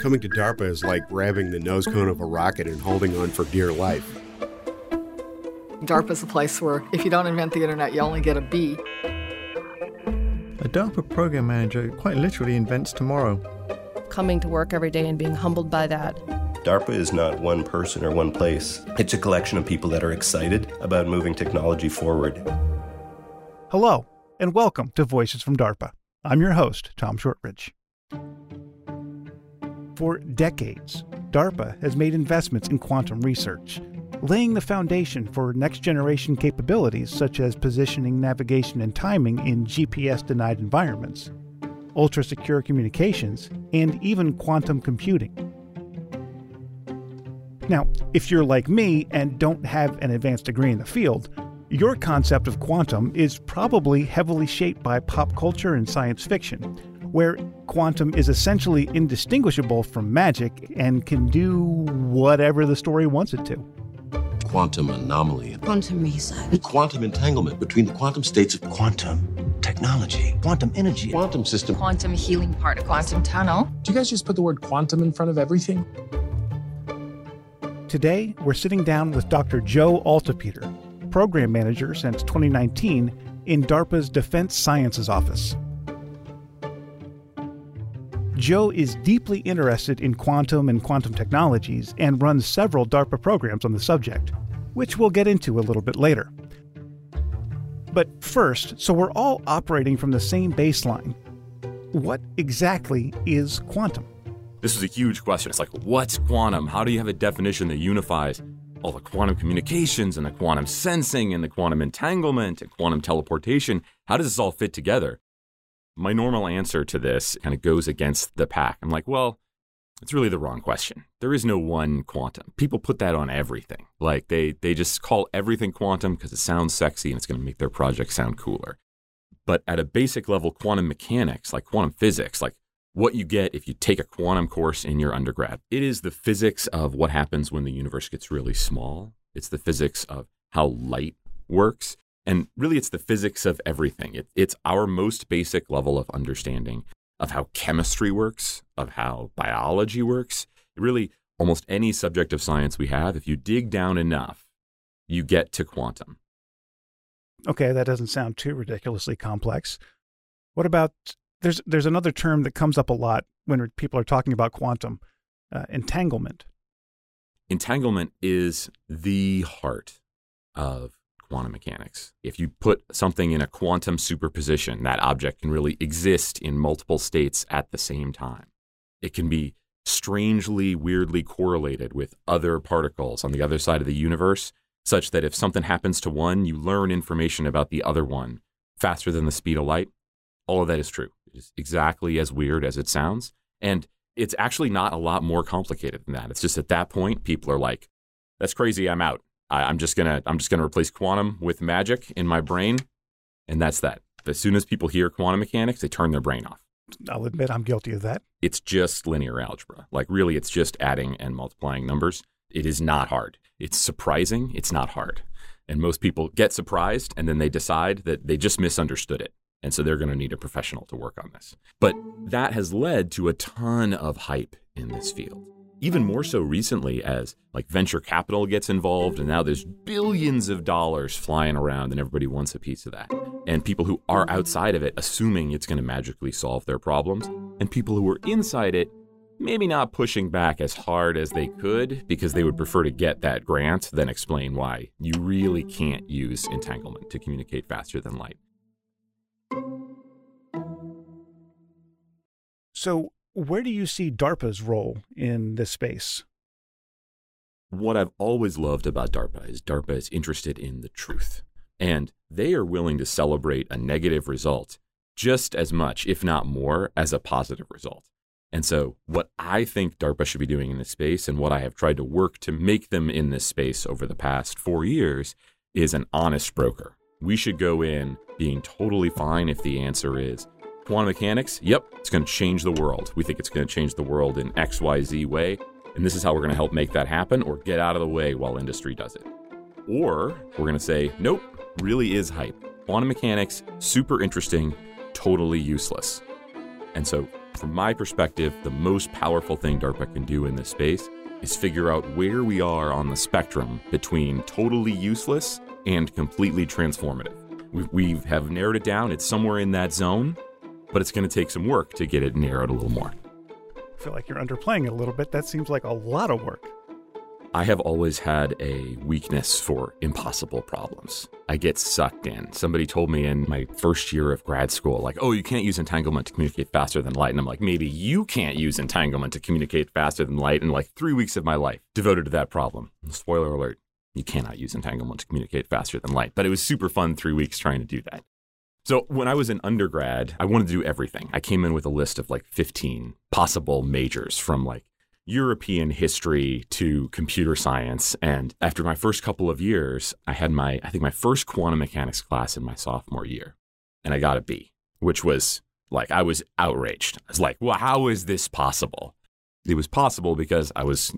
Coming to DARPA is like grabbing the nose cone of a rocket and holding on for dear life. DARPA is a place where if you don't invent the internet, you only get a B. A DARPA program manager quite literally invents tomorrow. Coming to work every day and being humbled by that. DARPA is not one person or one place. It's a collection of people that are excited about moving technology forward. Hello, and welcome to Voices from DARPA. I'm your host, Tom Shortridge. For decades, DARPA has made investments in quantum research, laying the foundation for next-generation capabilities such as positioning, navigation, and timing in GPS-denied environments, ultra-secure communications, and even quantum computing. Now, if you're like me and don't have an advanced degree in the field, your concept of quantum is probably heavily shaped by pop culture and science fiction, where quantum is essentially indistinguishable from magic and can do whatever the story wants it to. Quantum anomaly. Quantum research. Quantum entanglement between the quantum states of quantum technology. Quantum energy. Quantum system. Quantum healing particles. Quantum tunnel. Do you guys just put the word quantum in front of everything? Today, we're sitting down with Dr. Joe Altepeter, program manager since 2019 in DARPA's Defense Sciences Office. Joe is deeply interested in quantum and quantum technologies and runs several DARPA programs on the subject, which we'll get into a little bit later. But first, so we're all operating from the same baseline. What exactly is quantum? This is a huge question. It's like, what's quantum? How do you have a definition that unifies all the quantum communications and the quantum sensing and the quantum entanglement and quantum teleportation? How does this all fit together? My normal answer to this kind of goes against the pack. I'm like, well, it's really the wrong question. There is no one quantum. People put that on everything. Like they just call everything quantum because it sounds sexy and it's going to make their project sound cooler. But at a basic level, quantum mechanics, like quantum physics, like what you get if you take a quantum course in your undergrad, it is the physics of what happens when the universe gets really small. It's the physics of how light works. And really, it's the physics of everything. It's our most basic level of understanding of how chemistry works, of how biology works. Really, almost any subject of science we have, if you dig down enough, you get to quantum. Okay, that doesn't sound too ridiculously complex. What about, there's another term that comes up a lot when people are talking about quantum, entanglement. Entanglement is the heart of quantum mechanics. If you put something in a quantum superposition, that object can really exist in multiple states at the same time. It can be strangely, weirdly correlated with other particles on the other side of the universe, such that if something happens to one, you learn information about the other one faster than the speed of light. All of that is true. It is exactly as weird as it sounds. And it's actually not a lot more complicated than that. It's just at that point, people are like, that's crazy, I'm out. I'm just gonna replace quantum with magic in my brain, and that's that. As soon as people hear quantum mechanics, they turn their brain off. I'll admit I'm guilty of that. It's just linear algebra. Like really, it's just adding and multiplying numbers. It is not hard. It's surprising. It's not hard. And most people get surprised, and then they decide that they just misunderstood it. And so they're going to need a professional to work on this. But that has led to a ton of hype in this field. Even more so recently as like venture capital gets involved and now there's billions of dollars flying around and everybody wants a piece of that. And people who are outside of it assuming it's going to magically solve their problems, and people who are inside it maybe not pushing back as hard as they could because they would prefer to get that grant than explain why you really can't use entanglement to communicate faster than light. So where do you see DARPA's role in this space? What I've always loved about DARPA is interested in the truth. And they are willing to celebrate a negative result just as much, if not more, as a positive result. And so what I think DARPA should be doing in this space and what I have tried to work to make them in this space over the past 4 years is an honest broker. We should go in being totally fine if the answer is, quantum mechanics, yep, it's going to change the world. We think it's going to change the world in X, Y, Z way, and this is how we're going to help make that happen or get out of the way while industry does it. Or we're going to say, nope, really is hype. Quantum mechanics, super interesting, totally useless. And so From my perspective, the most powerful thing DARPA can do in this space is figure out where we are on the spectrum between totally useless and completely transformative. We have narrowed it down. It's somewhere in that zone, but it's going to take some work to get it narrowed a little more. I feel like you're underplaying it a little bit. That seems like a lot of work. I have always had a weakness for impossible problems. I get sucked in. Somebody told me in my first year of grad school, like, oh, you can't use entanglement to communicate faster than light. And I'm like, maybe you can't use entanglement to communicate faster than light. And like 3 weeks of my life devoted to that problem. Spoiler alert, you cannot use entanglement to communicate faster than light. But it was super fun 3 weeks trying to do that. So when I was an undergrad, I wanted to do everything. I came in with a list of like 15 possible majors from like European history to computer science. And after my first couple of years, I had my first quantum mechanics class in my sophomore year. And I got a B, which was like, I was outraged. I was like, well, how is this possible? It was possible because I was,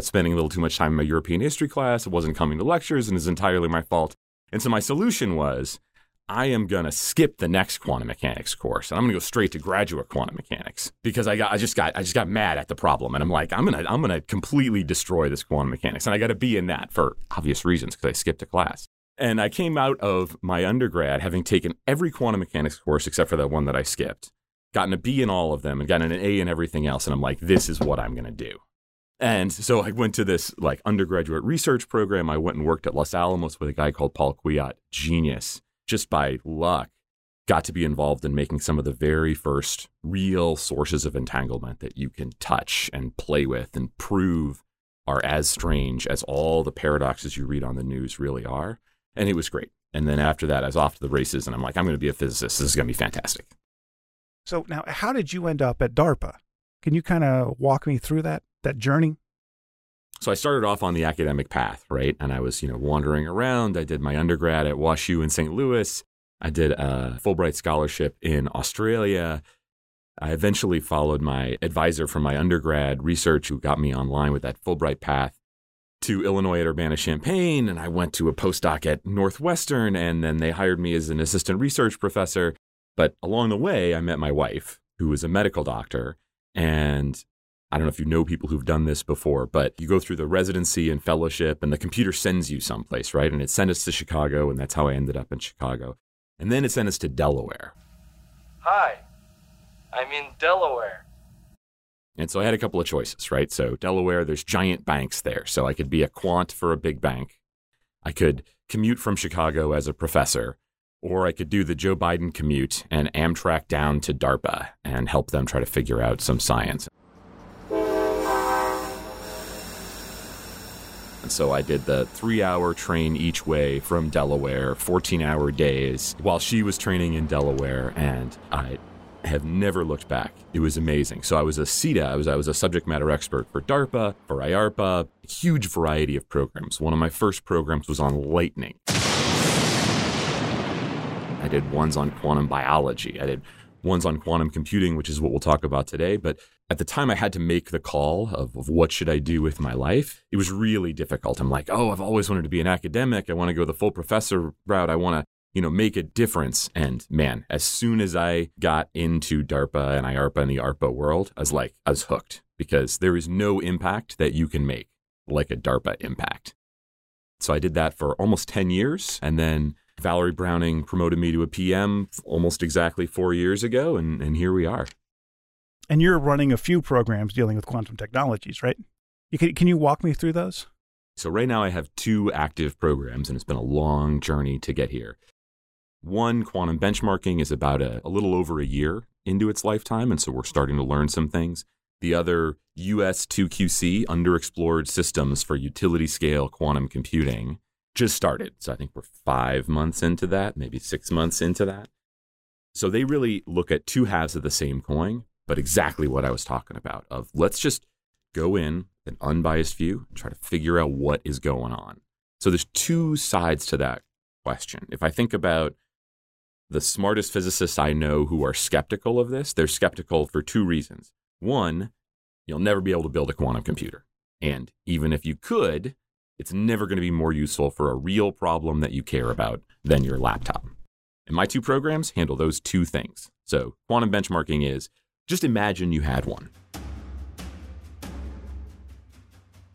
spending a little too much time in my European history class. I wasn't coming to lectures and it's entirely my fault. And so my solution was, I am going to skip the next quantum mechanics course and I'm going to go straight to graduate quantum mechanics because I just got mad at the problem. And I'm like, I'm going to completely destroy this quantum mechanics. And I got to be in that for obvious reasons because I skipped a class. And I came out of my undergrad having taken every quantum mechanics course except for that one that I skipped, gotten a B in all of them and gotten an A in everything else. And I'm like, this is what I'm going to do. And so I went to this like undergraduate research program. I went and worked at Los Alamos with a guy called Paul Kwiat, genius. Just by luck, got to be involved in making some of the very first real sources of entanglement that you can touch and play with and prove are as strange as all the paradoxes you read on the news really are. And it was great. And then after that, I was off to the races and I'm like, I'm going to be a physicist. This is going to be fantastic. So now how did you end up at DARPA? Can you kind of walk me through that journey? So I started off on the academic path, right? And I was, wandering around. I did my undergrad at WashU in St. Louis. I did a Fulbright scholarship in Australia. I eventually followed my advisor from my undergrad research who got me online with that Fulbright path to Illinois at Urbana-Champaign. And I went to a postdoc at Northwestern. And then they hired me as an assistant research professor. But along the way, I met my wife, who was a medical doctor. And I don't know if you know people who've done this before, but you go through the residency and fellowship and the computer sends you someplace, right? And it sent us to Chicago, and that's how I ended up in Chicago. And then it sent us to Delaware. Hi, I'm in Delaware. And so I had a couple of choices, right? So Delaware, there's giant banks there. So I could be a quant for a big bank. I could commute from Chicago as a professor, or I could do the Joe Biden commute and Amtrak down to DARPA and help them try to figure out some science. And so I did the 3-hour train each way from Delaware, 14-hour days while she was training in Delaware. And I have never looked back. It was amazing. So I was a CETA. I was a subject matter expert for DARPA, for IARPA, a huge variety of programs. One of my first programs was on lightning. I did ones on quantum biology. I did ones on quantum computing, which is what we'll talk about today. But at the time I had to make the call of what should I do with my life. It was really difficult. I'm like, oh, I've always wanted to be an academic. I want to go the full professor route. I want to, make a difference. And man, as soon as I got into DARPA and IARPA and the ARPA world, I was hooked because there is no impact that you can make like a DARPA impact. So I did that for almost 10 years. And then Valerie Browning promoted me to a PM almost exactly 4 years ago, and here we are. And you're running a few programs dealing with quantum technologies, right? Can you walk me through those? So right now I have 2 active programs, and it's been a long journey to get here. One, Quantum Benchmarking, is about a little over a year into its lifetime, and so we're starting to learn some things. The other, US2QC, Underexplored Systems for Utility-Scale Quantum Computing, just started. So I think we're 5 months into that, maybe 6 months into that. So they really look at 2 halves of the same coin, but exactly what I was talking about of let's just go in an unbiased view and try to figure out what is going on. So there's 2 sides to that question. If I think about the smartest physicists I know who are skeptical of this, they're skeptical for 2 reasons. One, you'll never be able to build a quantum computer. And even if you could, it's never going to be more useful for a real problem that you care about than your laptop. And my 2 programs handle those 2 things. So quantum benchmarking is Just imagine you had one.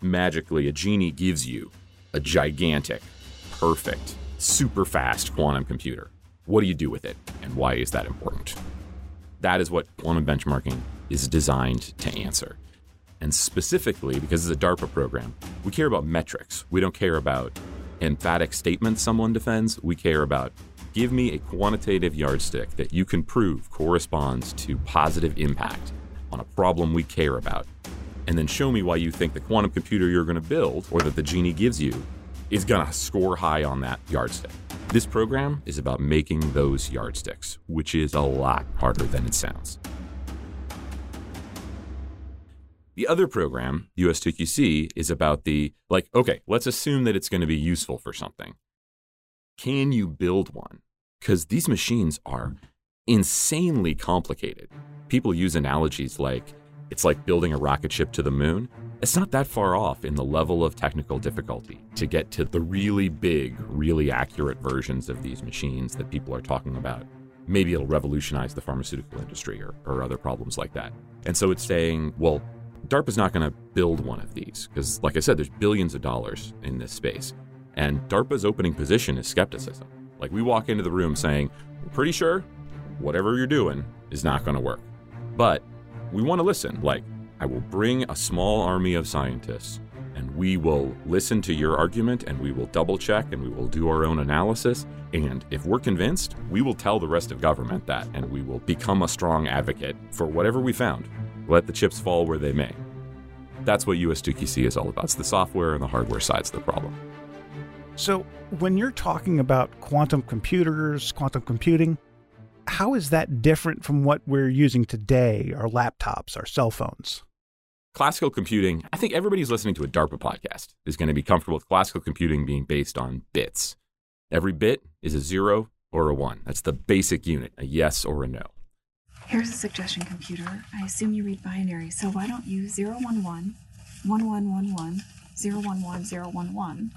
Magically, a genie gives you a gigantic, perfect, super fast quantum computer. What do you do with it, and why is that important? That is what quantum benchmarking is designed to answer. And specifically, because it's a DARPA program, we care about metrics. We don't care about emphatic statements someone defends. We care about, give me a quantitative yardstick that you can prove corresponds to positive impact on a problem we care about. And then show me why you think the quantum computer you're going to build, or that the genie gives you, is going to score high on that yardstick. This program is about making those yardsticks, which is a lot harder than it sounds. The other program, US2QC, is about the, okay, let's assume that it's going to be useful for something. Can you build one? Because these machines are insanely complicated. People use analogies like, it's like building a rocket ship to the moon. It's not that far off in the level of technical difficulty to get to the really big, really accurate versions of these machines that people are talking about. Maybe it'll revolutionize the pharmaceutical industry or other problems like that. And so it's saying, well, DARPA's not going to build one of these because, like I said, there's billions of dollars in this space. And DARPA's opening position is skepticism. Like, we walk into the room saying, we're pretty sure whatever you're doing is not going to work. But we want to listen. Like, I will bring a small army of scientists and we will listen to your argument and we will double check and we will do our own analysis. And if we're convinced, we will tell the rest of government that and we will become a strong advocate for whatever we found. Let the chips fall where they may. That's what US2QC is all about. It's the software and the hardware sides of the problem. So when you're talking about quantum computers, quantum computing, how is that different from what we're using today, our laptops, our cell phones? Classical computing, I think everybody who's listening to a DARPA podcast is going to be comfortable with classical computing being based on bits. Every bit is a 0 or a 1. That's the basic unit, a yes or a no. Here's a suggestion, computer. I assume you read binary, so why don't you 011, 1111, 011011?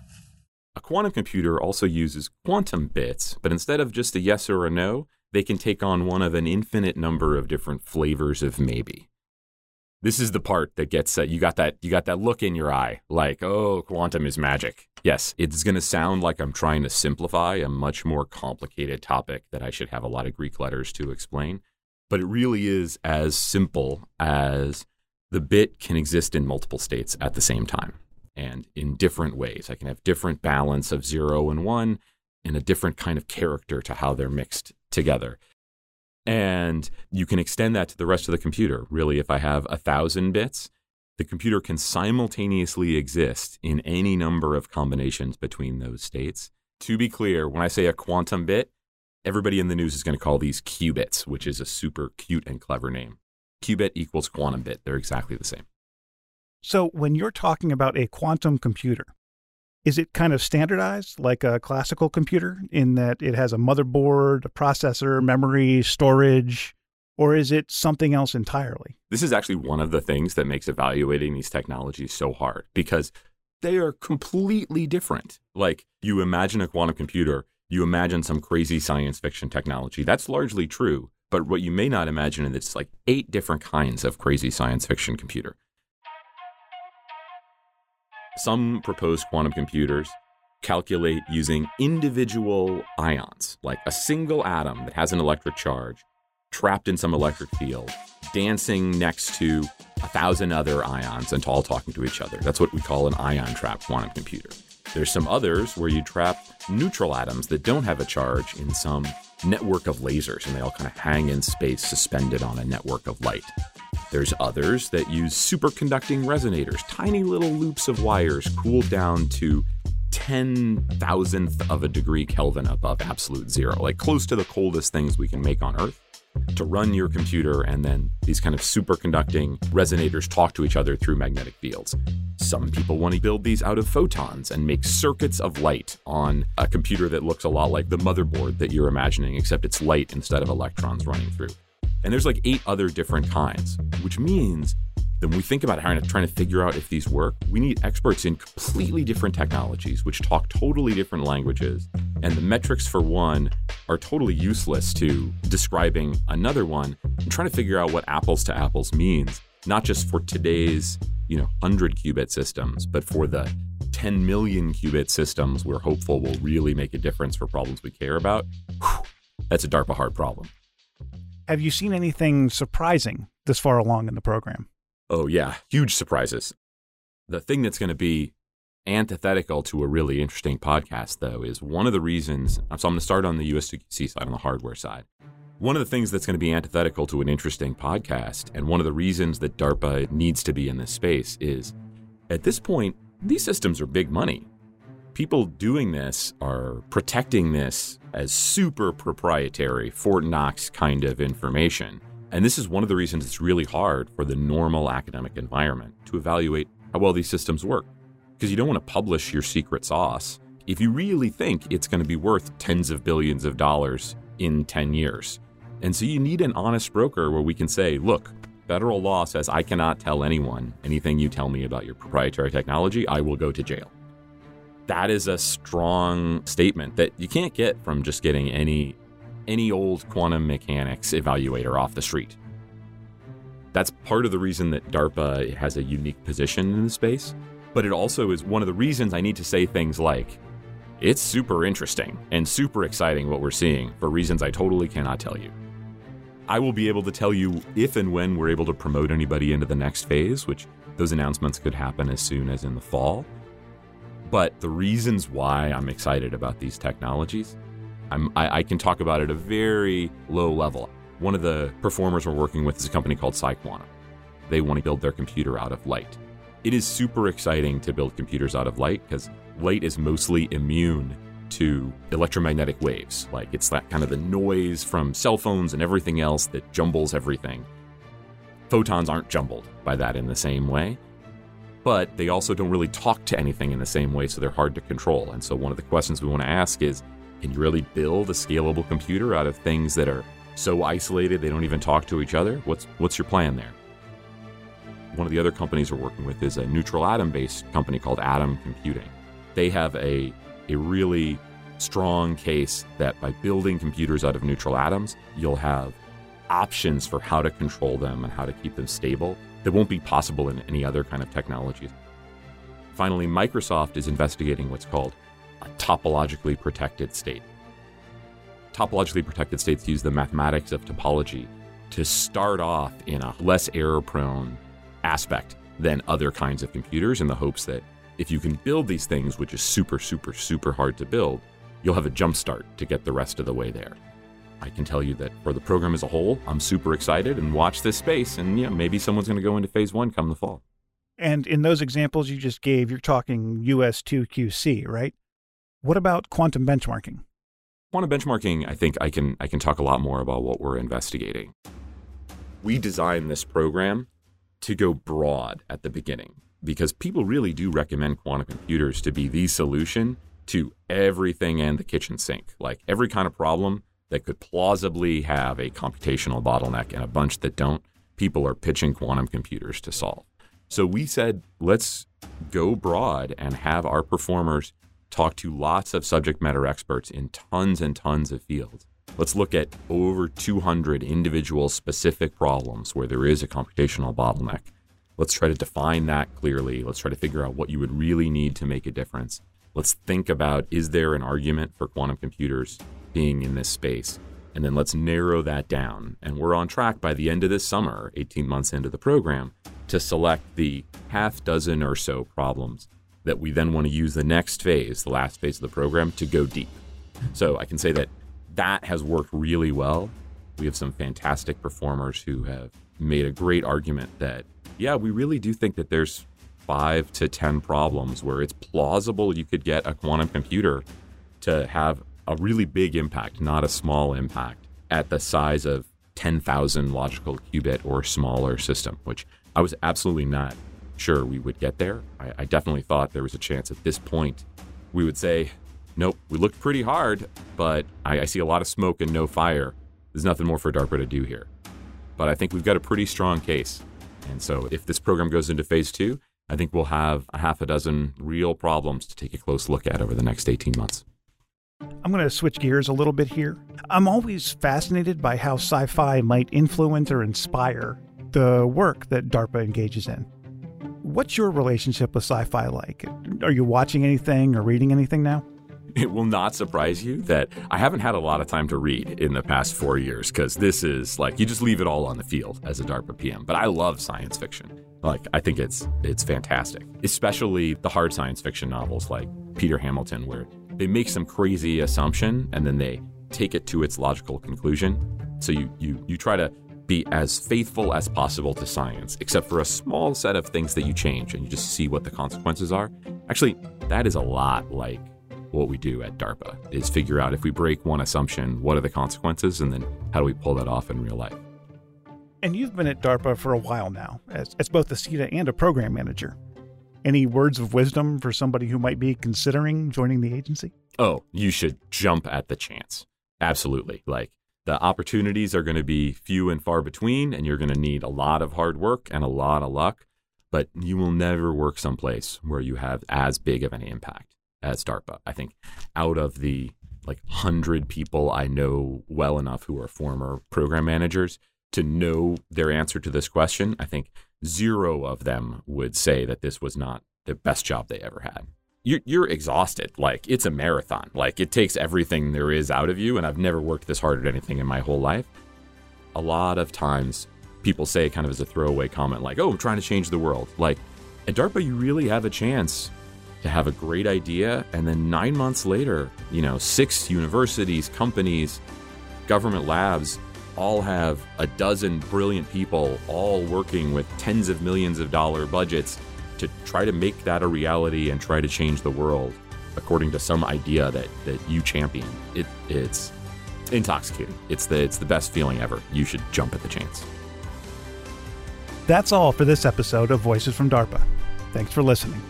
A quantum computer also uses quantum bits, but instead of just a yes or a no, they can take on one of an infinite number of different flavors of maybe. This is the part that gets, you got that look in your eye, like, oh, quantum is magic. Yes, it's going to sound like I'm trying to simplify a much more complicated topic that I should have a lot of Greek letters to explain. But it really is as simple as the bit can exist in multiple states at the same time and in different ways. I can have different balance of 0 and 1 and a different kind of character to how they're mixed together. And you can extend that to the rest of the computer. Really, if I have 1,000 bits, the computer can simultaneously exist in any number of combinations between those states. To be clear, when I say a quantum bit, everybody in the news is going to call these qubits, which is a super cute and clever name. Qubit equals quantum bit. They're exactly the same. So when you're talking about a quantum computer, is it kind of standardized like a classical computer in that it has a motherboard, a processor, memory, storage, or is it something else entirely? This is actually one of the things that makes evaluating these technologies so hard because they are completely different. Like, you imagine a quantum computer, you imagine some crazy science fiction technology. That's largely true. But what you may not imagine is it's like 8 different kinds of crazy science fiction computer. Some proposed quantum computers calculate using individual ions, like a single atom that has an electric charge trapped in some electric field, dancing next to 1,000 other ions and all talking to each other. That's what we call an ion trap quantum computer. There's some others where you trap neutral atoms that don't have a charge in some network of lasers, and they all kind of hang in space suspended on a network of light. There's others that use superconducting resonators, tiny little loops of wires cooled down to 10,000th of a degree Kelvin above absolute zero, like close to the coldest things we can make on Earth, to run your computer, and then these kind of superconducting resonators talk to each other through magnetic fields. Some people want to build these out of photons and make circuits of light on a computer that looks a lot like the motherboard that you're imagining, except it's light instead of electrons running through. And there's like 8 other different kinds, which means that when we think about trying to figure out if these work, we need experts in completely different technologies, which talk totally different languages. And the metrics for one are totally useless to describing another one and trying to figure out what apples to apples means, not just for today's, 100 qubit systems, but for the 10 million qubit systems we're hopeful will really make a difference for problems we care about. Whew, that's a DARPA hard problem. Have you seen anything surprising this far along in the program? Oh, yeah. Huge surprises. The thing that's going to be antithetical to a really interesting podcast, though, is one of the reasons. So I'm going to start on the US2QC side, on the hardware side. One of the things that's going to be antithetical to an interesting podcast, and one of the reasons that DARPA needs to be in this space, is at this point, these systems are big money. People doing this are protecting this as super proprietary Fort Knox kind of information. And this is one of the reasons it's really hard for the normal academic environment to evaluate how well these systems work, because you don't want to publish your secret sauce if you really think it's going to be worth tens of billions of dollars in 10 years. And so you need an honest broker where we can say, look, federal law says I cannot tell anyone anything you tell me about your proprietary technology. I will go to jail. That is a strong statement that you can't get from just getting any old quantum mechanics evaluator off the street. That's part of the reason that DARPA has a unique position in the space, but it also is one of the reasons I need to say things like, it's super interesting and super exciting what we're seeing for reasons I totally cannot tell you. I will be able to tell you if and when we're able to promote anybody into the next phase, which those announcements could happen as soon as in the fall. But the reasons why I'm excited about these technologies, I can talk about at a very low level. One of the performers we're working with is a company called Cyquana. They want to build their computer out of light. It is super exciting to build computers out of light because light is mostly immune to electromagnetic waves. Like, it's that kind of the noise from cell phones and everything else that jumbles everything. Photons aren't jumbled by that in the same way, but they also don't really talk to anything in the same way, so they're hard to control. And so one of the questions we want to ask is, can you really build a scalable computer out of things that are so isolated they don't even talk to each other? What's your plan there? One of the other companies we're working with is a neutral atom-based company called Atom Computing. They have a really strong case that by building computers out of neutral atoms, you'll have options for how to control them and how to keep them stable that won't be possible in any other kind of technology. Finally, Microsoft is investigating what's called a topologically protected state. Topologically protected states use the mathematics of topology to start off in a less error-prone aspect than other kinds of computers, in the hopes that if you can build these things, which is super, super, super hard to build, you'll have a jump start to get the rest of the way there. I can tell you that for the program as a whole, I'm super excited, and watch this space, and maybe someone's going to go into phase one come the fall. And in those examples you just gave, you're talking US2QC, right? What about quantum benchmarking? Quantum benchmarking, I think I can talk a lot more about what we're investigating. We designed this program to go broad at the beginning, because people really do recommend quantum computers to be the solution to everything and the kitchen sink. Like, every kind of problem that could plausibly have a computational bottleneck and a bunch that don't, people are pitching quantum computers to solve. So we said, let's go broad and have our performers talk to lots of subject matter experts in tons and tons of fields. Let's look at over 200 individual specific problems where there is a computational bottleneck. Let's try to define that clearly. Let's try to figure out what you would really need to make a difference. Let's think about, is there an argument for quantum computers being in this space? And then let's narrow that down. And we're on track by the end of this summer, 18 months into the program, to select the half dozen or so problems that we then want to use the next phase, the last phase of the program, to go deep. So I can say that has worked really well. We have some fantastic performers who have made a great argument that, yeah, we really do think that there's 5 to 10 problems where it's plausible you could get a quantum computer to have a really big impact, not a small impact, at the size of 10,000 logical qubit or smaller system, which I was absolutely not sure we would get there. I definitely thought there was a chance at this point we would say, nope, we looked pretty hard, but I see a lot of smoke and no fire. There's nothing more for DARPA to do here. But I think we've got a pretty strong case. And so if this program goes into phase two, I think we'll have a half a dozen real problems to take a close look at over the next 18 months. I'm going to switch gears a little bit here. I'm always fascinated by how sci-fi might influence or inspire the work that DARPA engages in. What's your relationship with sci-fi like? Are you watching anything or reading anything now? It will not surprise you that I haven't had a lot of time to read in the past 4 years, because this is like, you just leave it all on the field as a DARPA PM. But I love science fiction. Like, I think it's fantastic, especially the hard science fiction novels like Peter Hamilton, where they make some crazy assumption and then they take it to its logical conclusion. So you try to be as faithful as possible to science, except for a small set of things that you change, and you just see what the consequences are. Actually, that is a lot like what we do at DARPA, is figure out if we break one assumption, what are the consequences, and then how do we pull that off in real life. And you've been at DARPA for a while now, as both a CETA and a program manager. Any words of wisdom for somebody who might be considering joining the agency? Oh, you should jump at the chance. Absolutely. Like, the opportunities are going to be few and far between, and you're going to need a lot of hard work and a lot of luck, but you will never work someplace where you have as big of an impact as DARPA. I think out of the 100 people I know well enough who are former program managers to know their answer to this question, I think 0 of them would say that this was not the best job they ever had. You're exhausted. Like, it's a marathon. Like, it takes everything there is out of you, and I've never worked this hard at anything in my whole life. A lot of times people say, kind of as a throwaway comment, like, oh, I'm trying to change the world. Like, at DARPA, you really have a chance to have a great idea, and then 9 months later, 6 universities, companies, government labs all have a dozen brilliant people all working with tens of millions of dollar budgets to try to make that a reality and try to change the world according to some idea that you champion. It's intoxicating. It's the best feeling ever. You should jump at the chance. That's all for this episode of Voices from DARPA. Thanks for listening.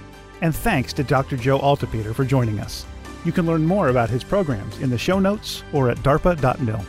And thanks to Dr. Joe Altepeter for joining us. You can learn more about his programs in the show notes or at darpa.mil.